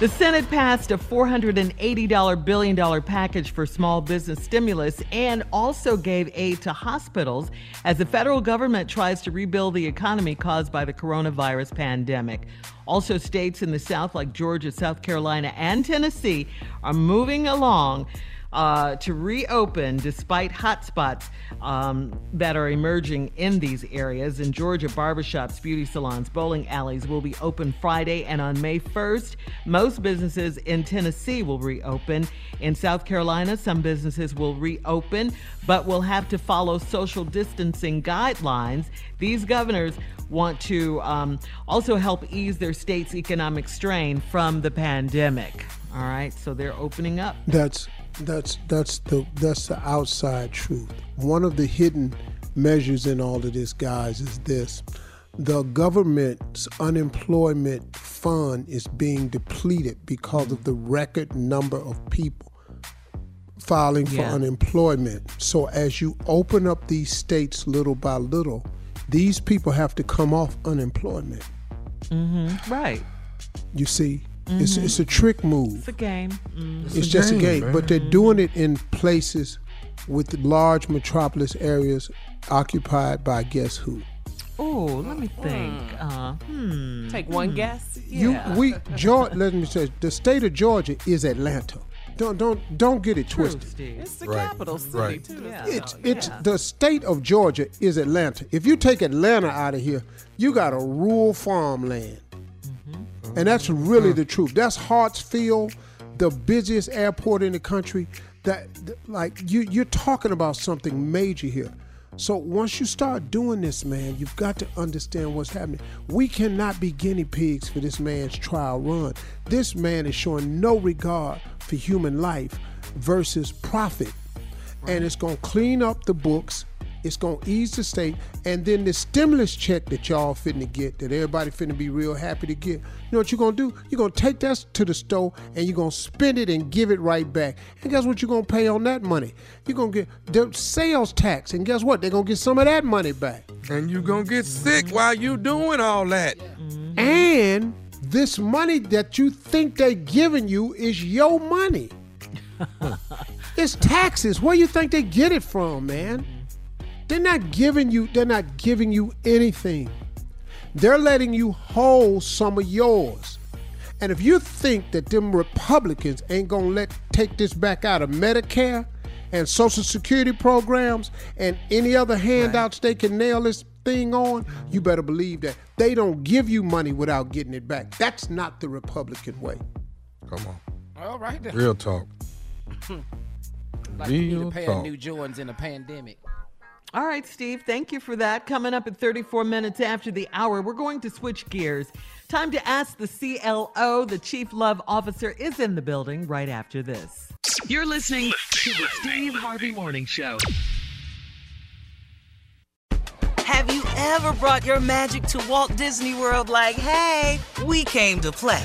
The Senate passed a $480 billion package for small business stimulus and also gave aid to hospitals as the federal government tries to rebuild the economy caused by the coronavirus pandemic. Also, states in the South like Georgia, South Carolina, and Tennessee are moving along to reopen despite hotspots that are emerging in these areas. In Georgia, barbershops, beauty salons, bowling alleys will be open Friday, and on May 1st, most businesses in Tennessee will reopen. In South Carolina, some businesses will reopen, but will have to follow social distancing guidelines. These governors want to also help ease their state's economic strain from the pandemic. All right, so they're opening up. That's the outside truth. One of the hidden measures in all of this, guys, is this. The government's unemployment fund is being depleted because of the record number of people filing for unemployment. So as you open up these states little by little, these people have to come off unemployment. Mm-hmm. Right. You see, it's a trick move. It's a game. Mm-hmm. It's just a game, but they're doing it in places with large metropolis areas occupied by guess who? Oh, let me think. Take one guess. Yeah. Let me say, the state of Georgia is Atlanta. Don't get it twisted. Steve. It's the capital city, too. Yeah. It's the state of Georgia is Atlanta. If you take Atlanta out of here, you got a rural farmland, and that's really the truth. That's Hartsfield, the busiest airport in the country. You're talking about something major here. So once you start doing this, man, you've got to understand what's happening. We cannot be guinea pigs for this man's trial run. This man is showing no regard for human life versus profit. Right. And it's going to clean up the books It's going to ease the state. And then this stimulus check that y'all finna get, that everybody finna be real happy to get, you know what you're going to do? You're going to take that to the store and you're going to spend it and give it right back. And guess what you're going to pay on that money? You're going to get the sales tax. And guess what? They're going to get some of that money back. And you're going to get sick while you doing all that. And this money that you think they're giving you is your money. It's taxes. Where you think they get it from, man? They're not giving you anything. They're letting you hold some of yours. And if you think that them Republicans ain't gonna take this back out of Medicare and Social Security programs and any other handouts they can nail this thing on, you better believe that they don't give you money without getting it back. That's not the Republican way. Come on. All right then. Real talk. Like you need a pair of new Jordans in a pandemic. All right, Steve, thank you for that. Coming up at 34 minutes after the hour, we're going to switch gears. Time to ask the CLO, the Chief Love Officer, is in the building right after this. You're listening to the Steve Harvey Morning Show. Have you ever brought your magic to Walt Disney World like, hey, we came to play?